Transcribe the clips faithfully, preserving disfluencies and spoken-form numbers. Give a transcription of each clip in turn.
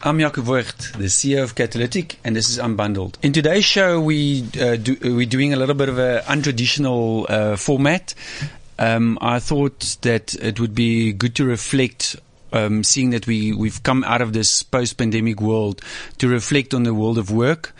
I'm Jakob Voigt, the C E O of Catalytic, and this is Unbundled. In today's show, we, uh, do, we're doing a little bit of an untraditional uh, format. Um, I thought that it would be good to reflect, um, seeing that we, we've come out of this post-pandemic world, to reflect on the world of work.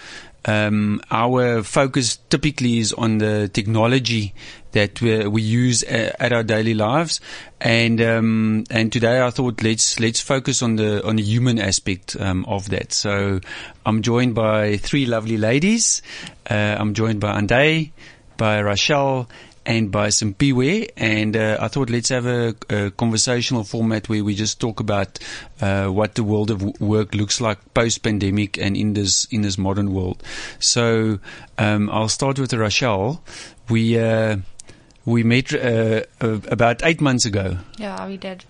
Um, our focus typically is on the technology that we, we use a, at our daily lives, and um, and today I thought let's let's focus on the on the human aspect um, of that. So I'm joined by three lovely ladies. Uh, I'm joined by Anday, by Rochelle, and by some Piwe, and uh, I thought let's have a, a conversational format where we just talk about uh, what the world of w- work looks like post-pandemic and in this in this modern world. So um, I'll start with Rochelle. We uh, we met uh, uh, about eight months ago. Yeah, we did.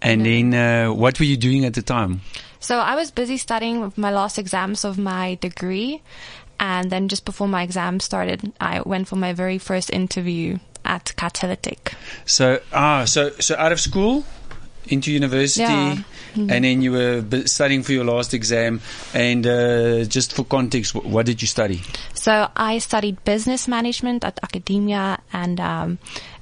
And yeah. then uh, what were you doing at the time? So I was busy studying my last exams of my degree. And then just before my exam started, I went for my very first interview at Catalytic. So, ah, so, so out of school, into university, yeah. mm-hmm. and then you were studying for your last exam. And uh, just for context, w- what did you study? So I studied business management at academia, and um,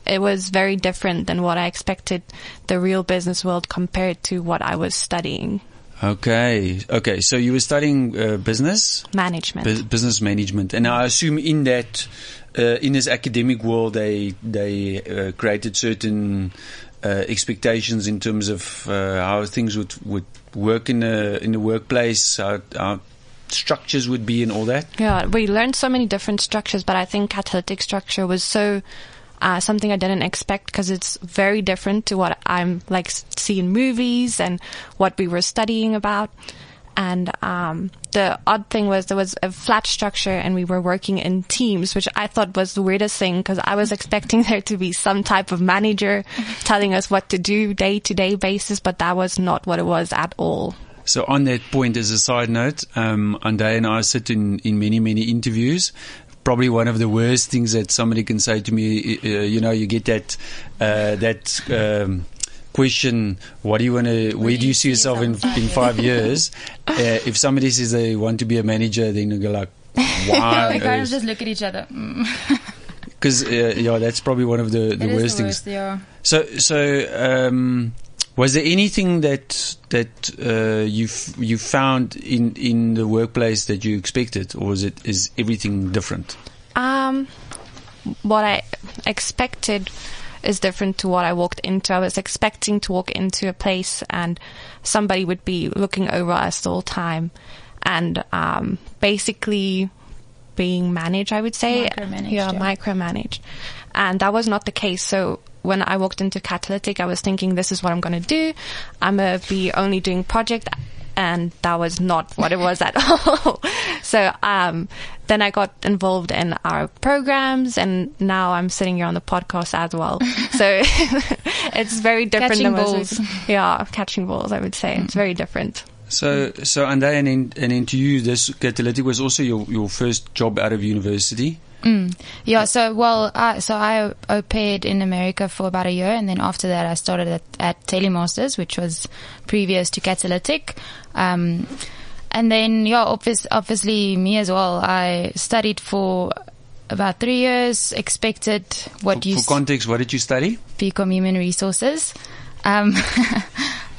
it was very different than what I expected the real business world compared to what I was studying. Okay. Okay. So you were studying uh, business management, bu- business management, and I assume in that, uh, in this academic world, they they uh, created certain uh, expectations in terms of uh, how things would, would work in the in the workplace, how, how structures would be, and all that. Yeah, we learned so many different structures, but I think catalytic structure was so. Uh, something I didn't expect because it's very different to what I'm like seeing movies and what we were studying about. And um, the odd thing was there was a flat structure and we were working in teams, which I thought was the weirdest thing because I was expecting there to be some type of manager telling us what to do day to day basis, but that was not what it was at all. So on that point, as a side note, um, Anday and I sit in, in many, many interviews. Probably one of the worst things that somebody can say to me, uh, you know, you get that uh, that um, question, what do you want to, where do you see yourself in, in five years? Uh, if somebody says they want to be a manager, then you go like, why? We kind of just look at each other. Because, uh, yeah, that's probably one of the, the worst the worst, things. Yeah. So, so um, was there anything that that uh, you you found in, in the workplace that you expected, or is it is everything different? Um, what I expected is different to what I walked into. I was expecting to walk into a place and somebody would be looking over us the whole time, and um, basically being managed. I would say, micromanaged, yeah, yeah, micromanaged, and that was not the case. So. When I walked into Catalytic, I was thinking, this is what I'm going to do. I'm going to be only doing project. And that was not what it was at all. So um, then I got involved in our programs. And now I'm sitting here on the podcast as well. So it's very different. Catching than balls. Most, yeah, catching balls, I would say. Mm-hmm. It's very different. So, so Anday, and then, and then to you, this Catalytic was also your, your first job out of university. Mm. Yeah, so well, uh, so I au paired in America for about a year, and then after that, I started at, at Telemasters, which was previous to Catalytic. Um, and then, yeah, obvious, obviously, me as well. I studied for about three years. Expected what for, you for s- context. What did you study? FECOM Human Resources. Um,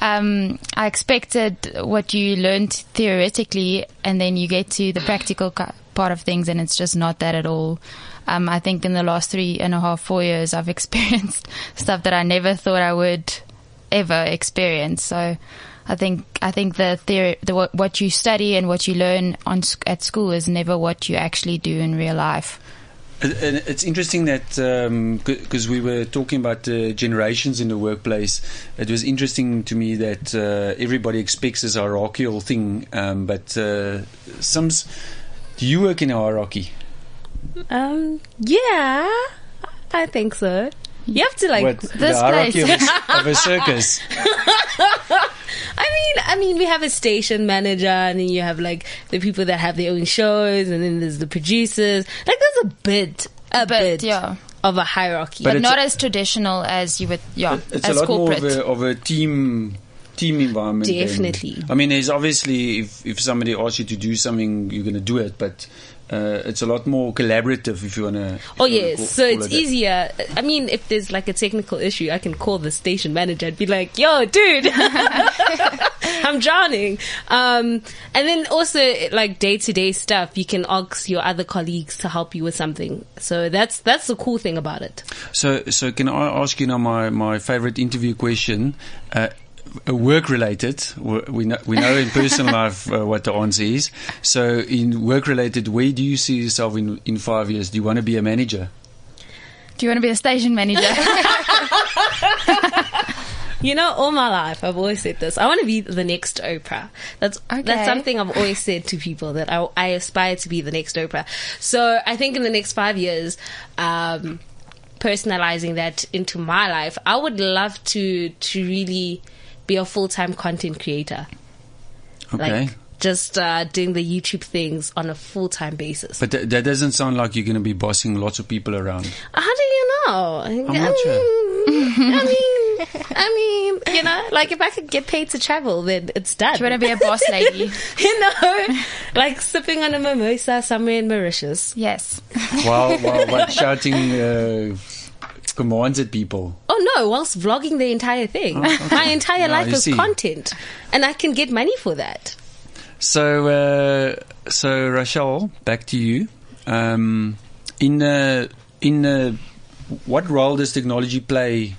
um, I expected what you learned theoretically, and then you get to the practical cu- part of things, and it's just not that at all. Um, I think in the last three and a half, four years, I've experienced stuff that I never thought I would ever experience. So, I think I think the theory, the, what you study and what you learn on at school is never what you actually do in real life. And it's interesting that because um, we were talking about uh, generations in the workplace, it was interesting to me that uh, everybody expects this hierarchical thing, um, but uh, some. Do you work in a hierarchy? Um, yeah, I think so. You have to like what, this the hierarchy place of, a, of a circus. I mean, I mean, we have a station manager, and then you have like the people that have their own shows, and then there's the producers. Like, there's a bit, a, a bit, bit, yeah, of a hierarchy, but, but not a, as traditional as you would. Yeah, it's as a lot corporate. More of a, of a team. team environment. Definitely. Then, I mean, there's obviously, if, if somebody asks you to do something, you're going to do it, but uh, it's a lot more collaborative if you want to. Oh, yes. Call, so call it's it easier. That. I mean, if there's like a technical issue, I can call the station manager and be like, yo, dude, I'm drowning. Um, and then also, like, day-to-day stuff, you can ask your other colleagues to help you with something. So that's that's the cool thing about it. So so can I ask you now my, my favorite interview question? Uh, work-related, we know, we know in personal life uh, what the answer is. So in work-related, where do you see yourself in, in five years? Do you want to be a manager? Do you want to be a station manager? You know, all my life, I've always said this. I want to be the next Oprah. That's okay. That's something I've always said to people, that I, I aspire to be the next Oprah. So I think in the next five years, um, personalizing that into my life, I would love to to really be a full-time content creator. Okay. Like, just uh, doing the YouTube things on a full-time basis. But th- that doesn't sound like you're going to be bossing lots of people around. How do you know? I'm I not sure. Mean, I mean... I mean, you know, like if I could get paid to travel, then it's done. Do you want to be a boss lady? You know, like sipping on a mimosa somewhere in Mauritius. Yes. While, while, while shouting uh, commands at people. Oh, no, whilst vlogging the entire thing. Oh, okay. My entire yeah, life is content. And I can get money for that. So, uh, so Rochelle, back to you. Um, in uh, in uh, what role does technology play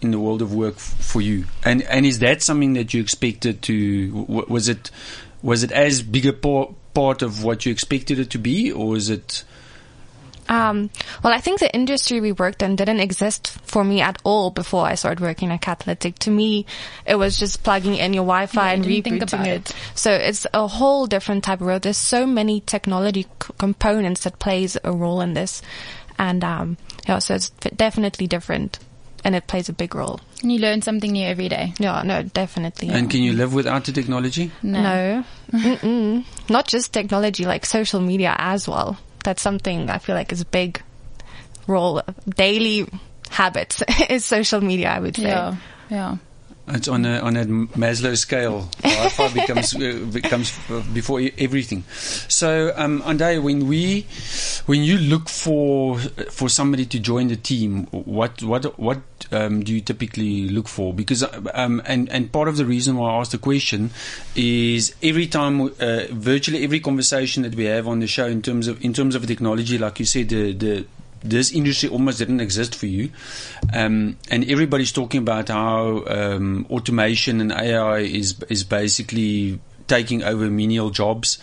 in the world of work f- for you, and and is that something that you expected to? W- was it was it as big a por- part of what you expected it to be, or is it? Um, well, I think the industry we worked in didn't exist for me at all before I started working at Catalytic. To me, it was just plugging in your Wi-Fi yeah, and rebooting think about it. it. So it's a whole different type of world. There's so many technology c- components that plays a role in this, and um, yeah, so it's f- definitely different. And it plays a big role. And you learn something new every day. Yeah, no, definitely. And can you live without the technology? No. No. Not just technology, like social media as well. That's something I feel like is a big role. Daily habits is social media, I would say. Yeah, yeah. It's on a on a Maslow scale. Wi-Fi becomes uh, becomes before everything. So, um, Anday, when we when you look for for somebody to join the team, what what what um, do you typically look for? Because um, and and part of the reason why I asked the question is every time, uh, virtually every conversation that we have on the show in terms of in terms of technology, like you said, the the. This industry almost didn't exist for you, um, and everybody's talking about how um, automation and A I is is basically taking over menial jobs,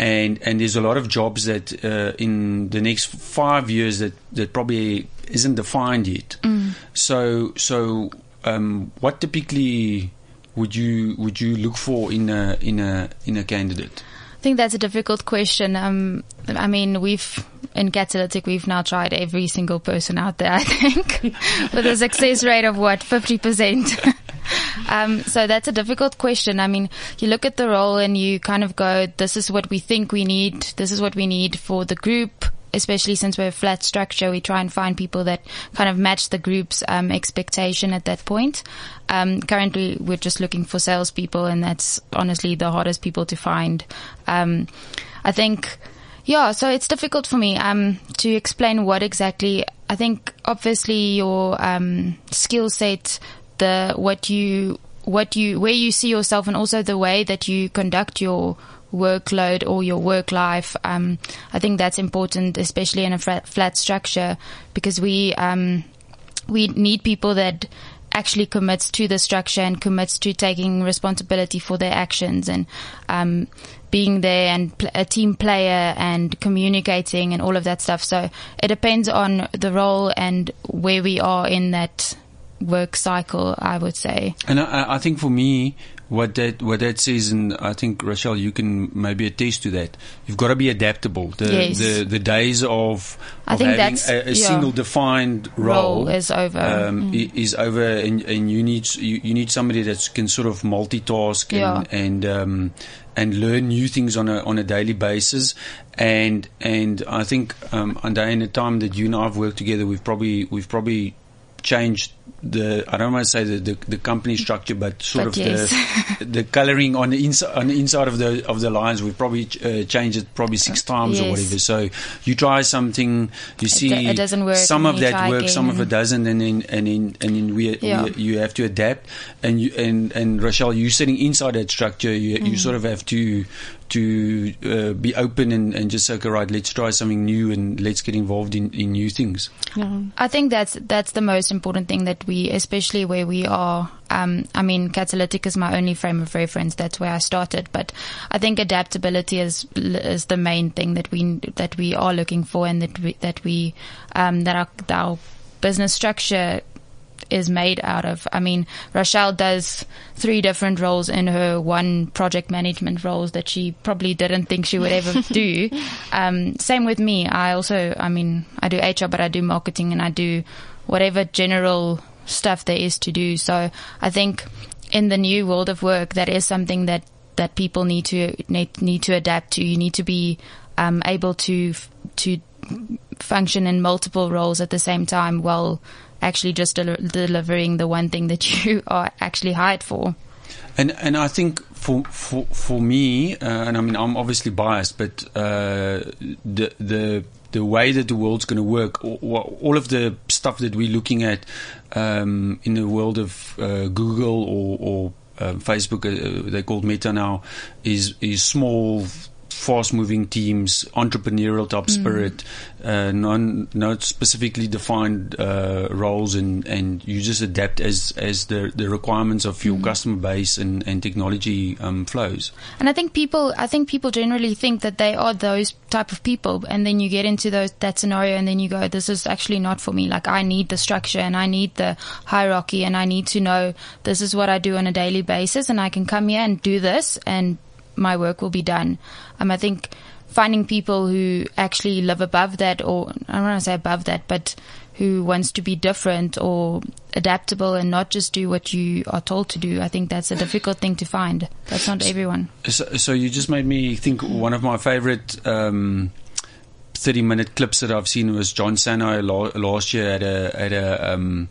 and and there's a lot of jobs that uh, in the next five years that, that probably isn't defined yet. Mm. So so um, what typically would you would you look for in a in a in a candidate? I think that's a difficult question. Um, I mean, we've in Catalytic, we've now tried every single person out there, I think, with a success rate of what, fifty percent. Um, so that's a difficult question. I mean, you look at the role and you kind of go, this is what we think we need. This is what we need for the group, especially since we're a flat structure. We try and find people that kind of match the group's um, expectation at that point. Um, currently, we're just looking for salespeople, and that's honestly the hardest people to find. Um, I think, yeah, so it's difficult for me um, to explain what exactly. I think obviously your um, skill set, the what you what you where you see yourself, and also the way that you conduct your workload or your work life. Um, I think that's important, especially in a flat, flat structure, because we um, we need people that actually commits to the structure and commits to taking responsibility for their actions and um, being there and pl- a team player and communicating and all of that stuff. So it depends on the role and where we are in that work cycle, I would say. And I, I think for me, What that what that says, and I think, Rochelle, you can maybe attest to that. You've got to be adaptable. The yes. the, the days of, I of think having that's, a, a yeah. single defined role, role is over. Um, mm. Is over, and, and you need you, you need somebody that can sort of multitask yeah. and and, um, and learn new things on a on a daily basis. And and I think, um, and in the time that you and I have worked together, we've probably we've probably changed the I don't want to say the, the, the company structure, but sort but of yes. the the colouring on the inside on the inside of the of the lines. We've probably ch- uh, changed it probably six times yes. or whatever. So you try something, you see it, do, it doesn't work. Some of that works, again. some of it doesn't, and then and then and then we, yeah. we you have to adapt. And you and and Rochelle, you sitting inside that structure, you mm. you sort of have to. to uh, be open and, and just say, okay, right, let's try something new and let's get involved in, in new things. Mm-hmm. I think that's that's the most important thing that we, especially where we are, um, I mean, Catalytic is my only frame of reference. That's where I started. But I think adaptability is is the main thing that we that we are looking for, and that we, that, we, um, that, our, that our business structure is made out of. I mean, Rochelle does three different roles in her one project management roles that she probably didn't think she would ever do. Um, same with me. I also, I mean, I do H R, but I do marketing and I do whatever general stuff there is to do. So I think in the new world of work, that is something that, that people need to need, need to adapt to. You need to be um, able to to function in multiple roles at the same time while actually just del- delivering the one thing that you are actually hired for. And and I think for for for me, uh, and I mean I'm obviously biased, but uh, the the the way that the world's going to work, all, all of the stuff that we're looking at um, in the world of uh, Google or, or uh, Facebook, uh, they're called Meta now, is is small, fast-moving teams, entrepreneurial type mm. spirit, uh, non, not specifically defined uh, roles, and, and you just adapt as as the, the requirements of your mm. customer base and and technology um, flows. And I think people, I think people generally think that they are those type of people, and then you get into those that scenario, and then you go, "This is actually not for me. Like I need the structure, and I need the hierarchy, and I need to know this is what I do on a daily basis, and I can come here and do this and." My work will be done. Um, I think finding people who actually live above that, or I don't want to say above that, but who wants to be different or adaptable and not just do what you are told to do. I think that's a difficult thing to find. That's not everyone. So, so you just made me think one of my favorite um, thirty-minute clips that I've seen was John Sano last year at a at a, um,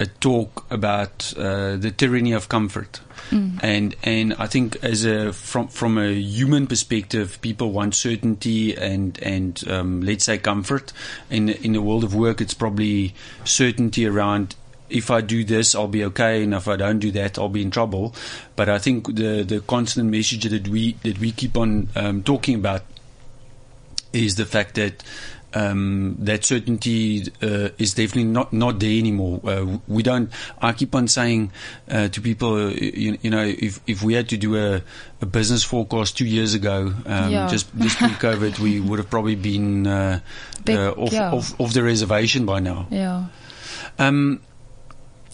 a talk about uh, the tyranny of comfort. Mm. And and I think as a from from a human perspective, people want certainty and and um, let's say comfort. In in the world of work, it's probably certainty around if I do this, I'll be okay, and if I don't do that, I'll be in trouble. But I think the the constant message that we that we keep on um, talking about is the fact that. Um, that certainty uh, is definitely not, not there anymore. Uh, we don't. I keep on saying uh, to people, uh, you, you know, if, if we had to do a, a business forecast two years ago, um, yeah. just just pre-COVID, we would have probably been uh, Big, uh, off, yeah. off off the reservation by now. Yeah. Um,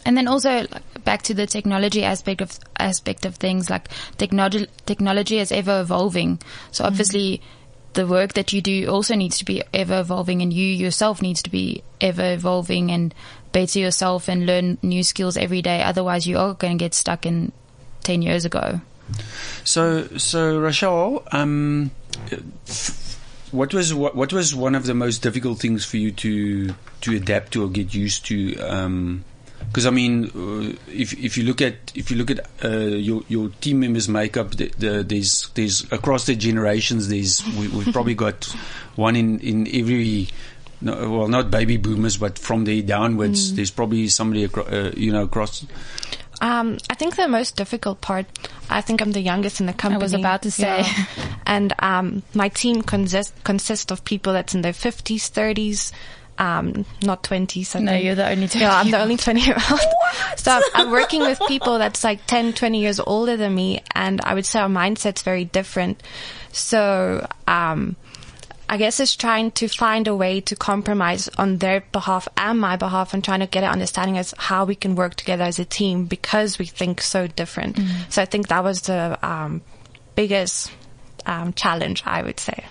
and then also back to the technology aspect of aspect of things, like technology technology is ever evolving. So obviously. Mm. The work that you do also needs to be ever evolving, and you yourself needs to be ever evolving and better yourself and learn new skills every day. Otherwise, you are going to get stuck in ten years ago. So, so Rochelle, um, what was what, what was one of the most difficult things for you to to adapt to or get used to? Um, Because I mean, uh, if if you look at if you look at uh, your your team members' makeup, the, the, there's there's across the generations, there's we, we've probably got one in in every, no, well, not baby boomers, but from there downwards, mm. there's probably somebody across, uh, you know, across. Um, I think the most difficult part. I think I'm the youngest in the company. I was about to say, yeah. and um, my team consists consists of people that's in their fifties, thirties. Um, not twenty something. No, you're the only twenty. Yeah, I'm the only twenty year old. So I'm working with people that's like ten, twenty years older than me, and I would say our mindset's very different. So, um, I guess it's trying to find a way to compromise on their behalf and my behalf, and trying to get an understanding as how we can work together as a team because we think so different. Mm-hmm. So I think that was the, um, biggest, um, challenge, I would say.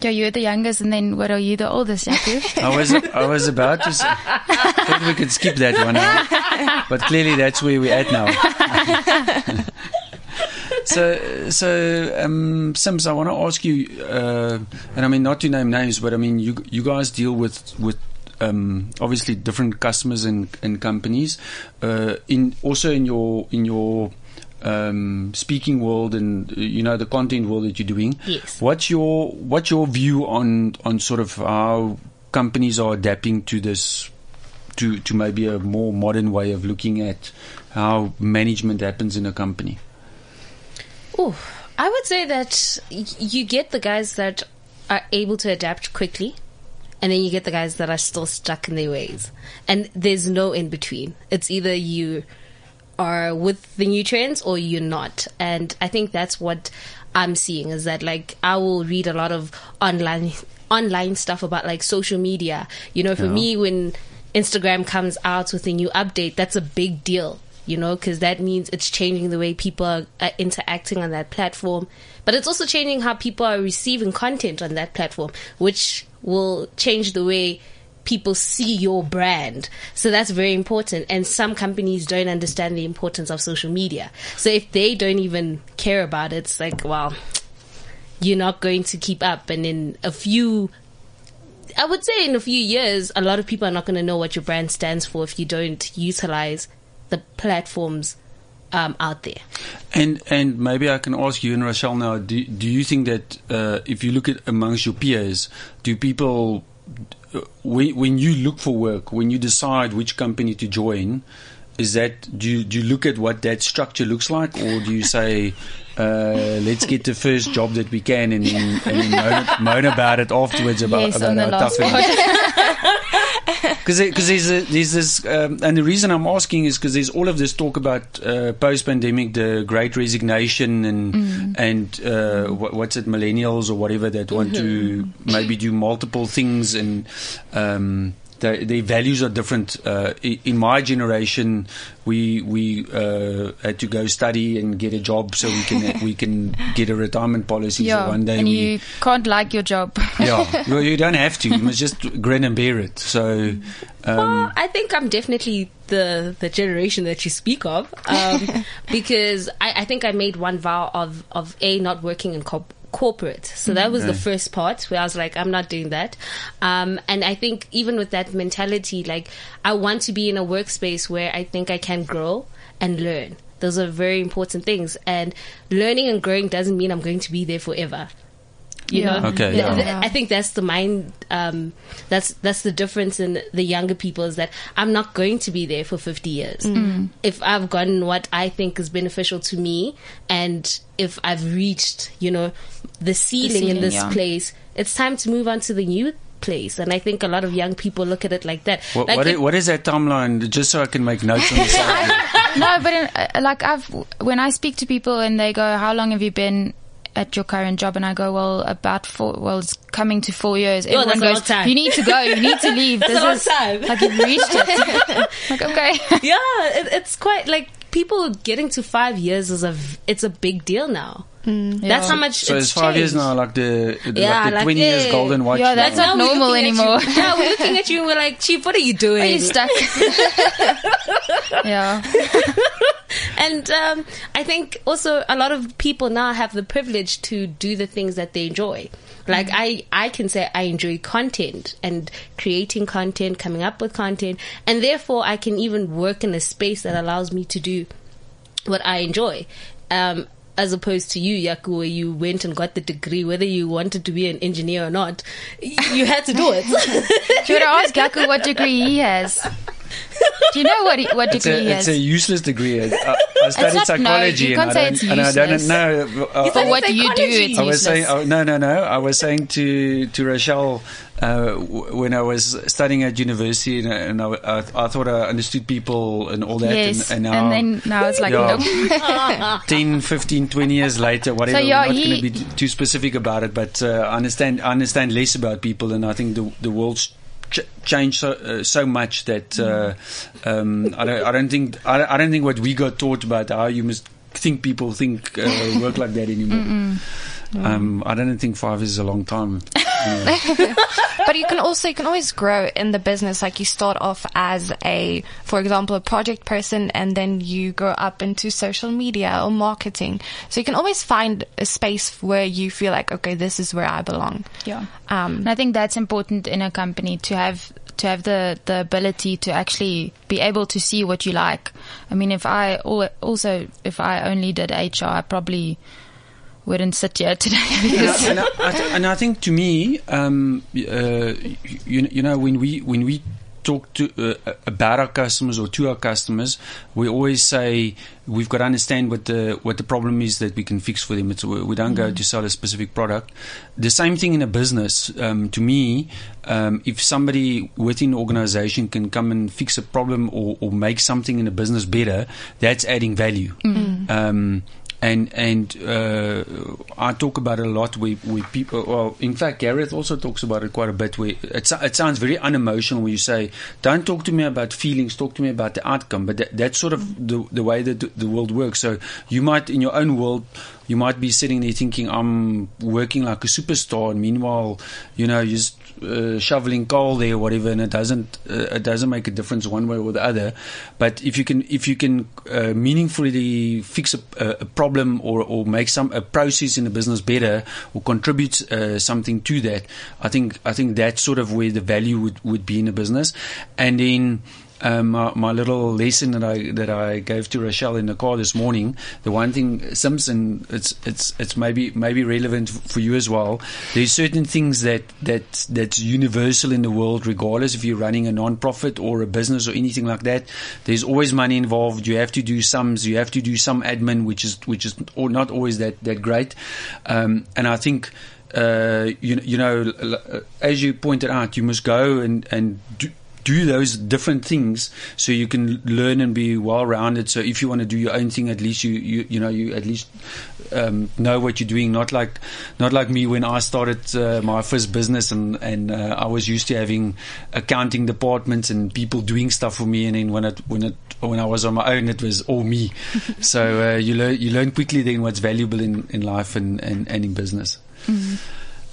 Yeah, you're the youngest, and then what are you, the oldest, Jakob? I was I was about to say, I thought we could skip that one out, but clearly that's where we're at now. So, so um, Sims, I want to ask you, uh, and I mean not to name names, but I mean you you guys deal with with um, obviously different customers and, and companies. Uh, in also in your in your um, speaking world and you know the content world that you're doing. Yes. What's your what's your view on on sort of how companies are adapting to this? To, to maybe a more modern way of looking at how management happens in a company? Oh, I would say that y- you get the guys that are able to adapt quickly, and then you get the guys that are still stuck in their ways. And there's no in between. It's either you are with the new trends or you're not. And I think that's what I'm seeing is that, like, I will read a lot of online online stuff about, like, social media. You know, for yeah. me, when Instagram comes out with a new update, that's a big deal, you know, because that means it's changing the way people are, are interacting on that platform. But it's also changing how people are receiving content on that platform, which will change the way people see your brand. So that's very important. And some companies don't understand the importance of social media. So if they don't even care about it, it's like, well, you're not going to keep up. And in a few I would say in a few years, a lot of people are not going to know what your brand stands for if you don't utilize the platforms um, out there. And and maybe I can ask you and Rochelle now, do, do you think that uh, if you look at amongst your peers, do people, uh, when, when you look for work, when you decide which company to join, is that, do you, do you look at what that structure looks like, or do you say, Uh, let's get the first job that we can and then, and then moan, moan about it afterwards about, yes, about how tough it is. Because there's, a, there's this, um, and the reason I'm asking is because there's all of this talk about uh, post-pandemic, the great resignation and mm. and uh, wh- what's it, millennials or whatever that want mm-hmm. to maybe do multiple things and um, their, their values are different. Uh, in my generation, we we uh, had to go study and get a job so we can we can get a retirement policy. Yeah, so one day and we, you can't like your job. Yeah, well, you don't have to. You must just grin and bear it. So, um, well, I think I'm definitely the the generation that you speak of um, because I, I think I made one vow of of a not working in corp. corporate. So that was okay. The first part where I was like, I'm not doing that. Um, and I think even with that mentality, like I want to be in a workspace where I think I can grow and learn. Those are very important things. And learning and growing doesn't mean I'm going to be there forever. You yeah. know, okay, yeah. Yeah. I think that's the mind. Um, that's that's the difference in the younger people is that I'm not going to be there for fifty years. Mm. If I've gotten what I think is beneficial to me, and if I've reached, you know, the ceiling, the ceiling in this yeah. place, it's time to move on to the new place. And I think a lot of young people look at it like that. What, like what, it, is, what is that timeline? Just so I can make notes on the side. No, but in, uh, like I've when I speak to people and they go, "How long have you been at your current job?" And I go, well, about four, well, it's coming to four years. Everyone oh, that's goes, time. You need to go, you need to leave. That's this is time. Like, you've reached it. Like, okay. Yeah, it, it's quite like people getting to five years is a, it's a big deal now. Mm, yeah. That's how much so it's, it's five changed. Years now, like the, the, yeah, like the like twenty it. years golden watch. Yeah, that's now. Not now normal anymore. Yeah, we're looking at you and we're like, Chief, what are you doing? Are you stuck? Yeah. And um, I think also a lot of people now have the privilege to do the things that they enjoy. Like mm-hmm. I, I can say I enjoy content and creating content, coming up with content, and therefore I can even work in a space that allows me to do what I enjoy. Um, as opposed to you, Yaku, where you went and got the degree, whether you wanted to be an engineer or not, you had to do it. You would ask Yaku what degree he has. Do you know what he, what degree he has? It's a useless degree. I, I studied not, psychology, no, and, I don't, and I don't know. Uh, uh, what do you do? It's I was saying, oh, no, no, no. I was saying to to Rochelle uh, w- when I was studying at university, and, and I, I, I thought I understood people and all that. Yes, and, and, now, and then now it's like yeah, ten, fifteen, twenty years later, whatever. So, yeah, I'm not going to be t- too specific about it, but uh, I understand I understand less about people, and I think the the world's Ch- changed so, uh, so much that uh, um, I, don't, I don't think I don't, I don't think what we got taught about how you must think people think uh, work like that anymore. Mm. Um, I don't think five is a long time. Mm. But you can also, you can always grow in the business. Like you start off as a, for example, a project person, and then you grow up into social media or marketing. So you can always find a space where you feel like, okay, this is where I belong. Yeah. Um, and I think that's important in a company to have, to have the, the ability to actually be able to see what you like. I mean, if I also, if I only did H R, I probably wouldn't sit here today. Because and, I, and, I, I th- and I think to me, um, uh, you, you know, when we, when we talk to, uh, about our customers or to our customers, we always say we've got to understand what the, what the problem is that we can fix for them. It's, we don't mm-hmm. go to sell a specific product. The same thing in a business. Um, to me, um, if somebody within an organization can come and fix a problem or, or make something in a business better, that's adding value. Mm-hmm. Um, And and uh, I talk about it a lot with, with people. Well, in fact, Gareth also talks about it quite a bit. Where it, it sounds very unemotional when you say, "Don't talk to me about feelings. Talk to me about the outcome." But that, that's sort of the the way that the world works. So you might, in your own world, you might be sitting there thinking, "I'm working like a superstar," and meanwhile, you know, you're just uh, shoveling coal there, or whatever, and it doesn't uh, it doesn't make a difference one way or the other. But if you can if you can uh, meaningfully fix a, a problem. Or, or make some a process in the business better, or contribute uh, something to that. I think I think that's sort of where the value would, would be in a business. And then um, my, my little lesson that I that I gave to Rochelle in the car this morning. The one thing, Simpson, it's it's it's maybe maybe relevant for you as well. There's certain things that that that's universal in the world, regardless if you're running a non-profit or a business or anything like that. There's always money involved. You have to do sums. You have to do some admin, which is which is not always that that great. Um, and I think. Uh, you, you know, as you pointed out, you must go and, and do, do those different things so you can learn and be well-rounded. So if you want to do your own thing, at least you, you, you know, you at least um, know what you're doing. Not like, not like me when I started uh, my first business and, and uh, I was used to having accounting departments and people doing stuff for me. And then when it, when it, when I was on my own, it was all me. So uh, you learn, you learn quickly then what's valuable in, in life and, and, and in business. Mm-hmm.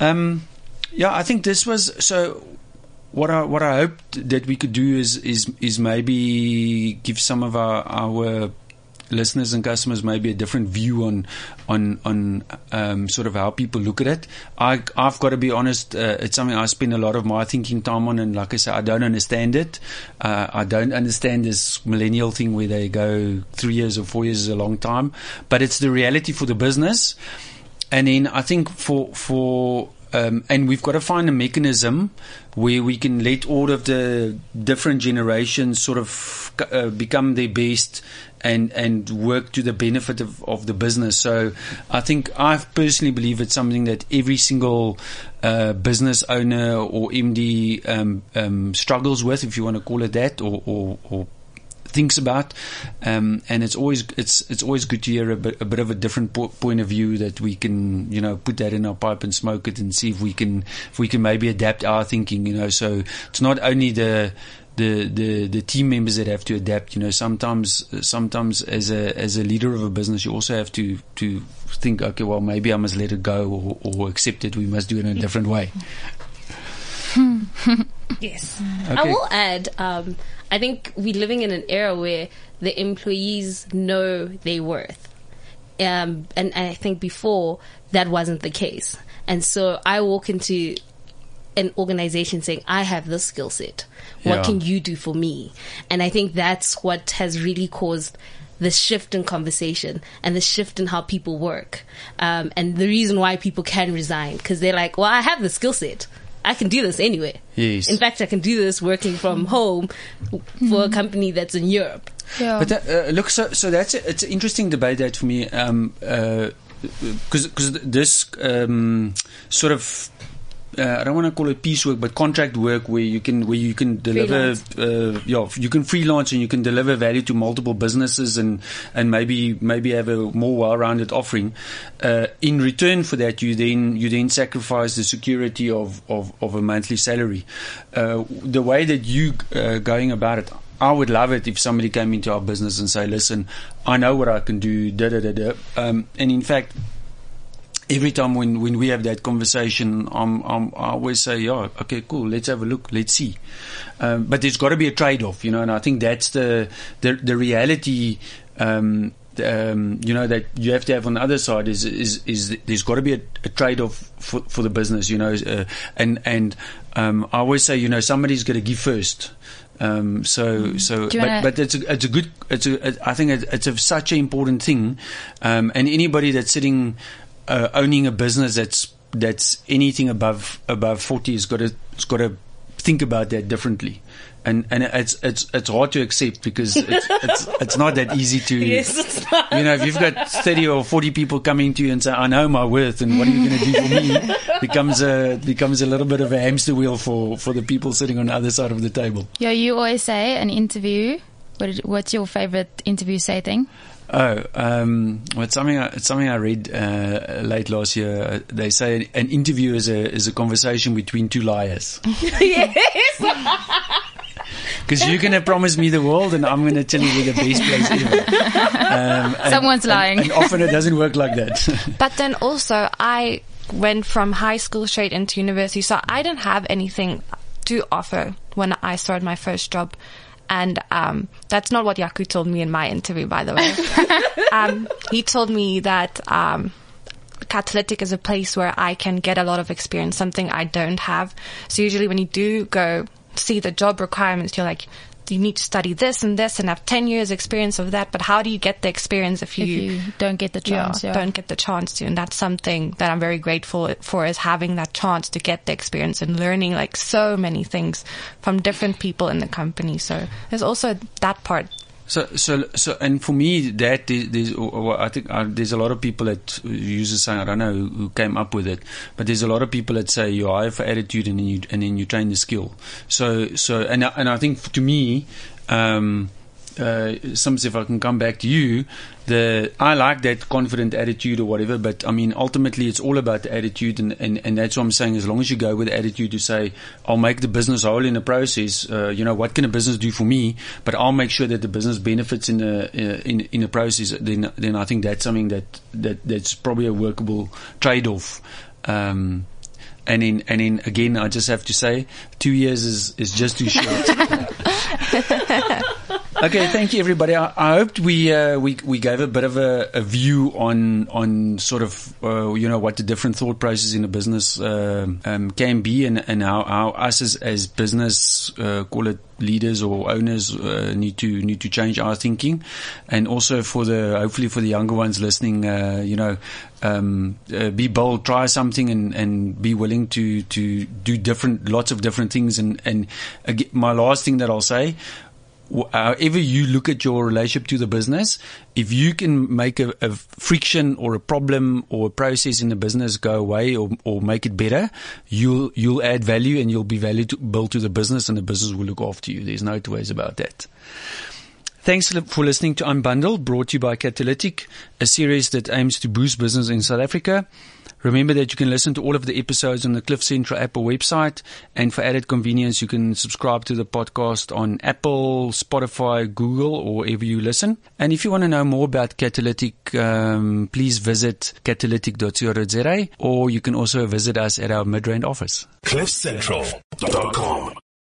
Um, yeah, I think this was so. What I what I hoped that we could do is is is maybe give some of our, our listeners and customers maybe a different view on on on um, sort of how people look at it. I I've got to be honest. Uh, it's something I spend a lot of my thinking time on, and like I said, I don't understand it. Uh, I don't understand this millennial thing where they go three years or four years is a long time, but it's the reality for the business. And then I think for, for um, and we've got to find a mechanism where we can let all of the different generations sort of uh, become their best and, and work to the benefit of, of the business. So I think I personally believe it's something that every single uh, business owner or M D um, um, struggles with, if you want to call it that, or, or, or thinks about, um, and it's always it's it's always good to hear a bit, a bit of a different po- point of view that we can, you know, put that in our pipe and smoke it and see if we can if we can maybe adapt our thinking, you know. So it's not only the the the, the team members that have to adapt, you know. Sometimes sometimes as a as a leader of a business, you also have to to think, okay, well, maybe I must let it go or, or accept it. We must do it in a different way. Yes. Okay. I will add, um, I think we're living in an era where the employees know their worth. Um, and I think before that wasn't the case. And so I walk into an organization saying, I have this skill set. What yeah. can you do for me? And I think that's what has really caused the shift in conversation and the shift in how people work. Um, and the reason why people can resign, because they're like, well, I have the skill set. I can do this anywhere. Yes. In fact, I can do this working from home for a company that's in Europe. Yeah. But that, uh, look, so so that's a, it's an interesting debate that for me, because um, uh, because this um, sort of uh, I don't want to call it piecework, but contract work where you can where you can deliver, uh, yeah, you can freelance and you can deliver value to multiple businesses and and maybe maybe have a more well-rounded offering. Uh, in return for that, you then you then sacrifice the security of of, of a monthly salary. Uh, the way that you uh, going about it. I would love it if somebody came into our business and say, listen, I know what I can do, da da da da. Um, and in fact, every time when, when we have that conversation, I'm, I'm, I always say, yeah, okay, cool, let's have a look, let's see. Um, but there's got to be a trade-off, you know, and I think that's the the, the reality, um, um, you know, that you have to have on the other side is is, is there's got to be a, a trade-off for, for the business, you know. Uh, and and um, I always say, you know, somebody's got to give first. Um, so, so, but, but it's a, it's a good, it's a, I think it's a, such an important thing. Um, and anybody that's sitting, uh, owning a business that's, that's anything above, above forty has got to, has got to think about that differently. And, and it's, it's, it's hard to accept because it's, it's, it's not that easy to, yes, it's not. You know, if you've got thirty or forty people coming to you and say, I know my worth and what are you going to do for me? Becomes a, becomes a little bit of a hamster wheel for, for the people sitting on the other side of the table. Yeah. You always say an interview. What did, what's your favorite interview say thing? Oh, um, well, it's something I, it's something I read, uh, late last year. They say an interview is a, is a conversation between two liars. Yes. Because you're going to promise me the world and I'm going to tell you we're the best place ever. Um, and, Someone's lying. And, and often it doesn't work like that. But then also I went from high school straight into university. So I didn't have anything to offer when I started my first job. And um, that's not what Yaku told me in my interview, by the way. um, he told me that um, Catalytic is a place where I can get a lot of experience, something I don't have. So usually when you do go see the job requirements, you're like, you need to study this and this and have ten years experience of that. But how do you get the experience if you, if you don't get the chance? Yeah, yeah. Don't get the chance to. And that's something that I'm very grateful for, is having that chance to get the experience and learning like so many things from different people in the company. So there's also that part. So, so, so, and for me, that there's, I think uh, there's a lot of people that use the saying, I don't know who, who came up with it, but there's a lot of people that say you hire for attitude and then you, and then you train the skill. So, so, and and I think to me, um, uh, sometimes if I can come back to you, the I like that confident attitude or whatever, but I mean, ultimately it's all about the attitude, and, and, and that's what I'm saying. As long as you go with the attitude to say, I'll make the business whole in the process, uh, you know, what can a business do for me, but I'll make sure that the business benefits in the, uh, in, in the process, then, then I think that's something that, that, that's probably a workable trade-off. Um, and in, and in, again, I just have to say, two years is, is just too short. Okay, thank you, everybody. I, I hoped we uh, we we gave a bit of a, a view on on sort of uh, you know what the different thought processes in a business uh, um, can be, and, and how, how us as as business uh, call it leaders or owners uh, need to need to change our thinking, and also for the hopefully for the younger ones listening, uh, you know, um, uh, be bold, try something, and, and be willing to to do different lots of different things. And and again, my last thing that I'll say. However you look at your relationship to the business, if you can make a, a friction or a problem or a process in the business go away or, or make it better, you'll you'll add value and you'll be valuable to the business, and the business will look after you. There's no two ways about that. Thanks for listening to Unbundled, brought to you by Catalytic, a series that aims to boost business in South Africa. Remember that you can listen to all of the episodes on the Cliff Central app or website. And for added convenience, you can subscribe to the podcast on Apple, Spotify, Google, or wherever you listen. And if you want to know more about Catalytic, um, please visit catalytic dot co dot za, or you can also visit us at our Midrand office. cliff central dot com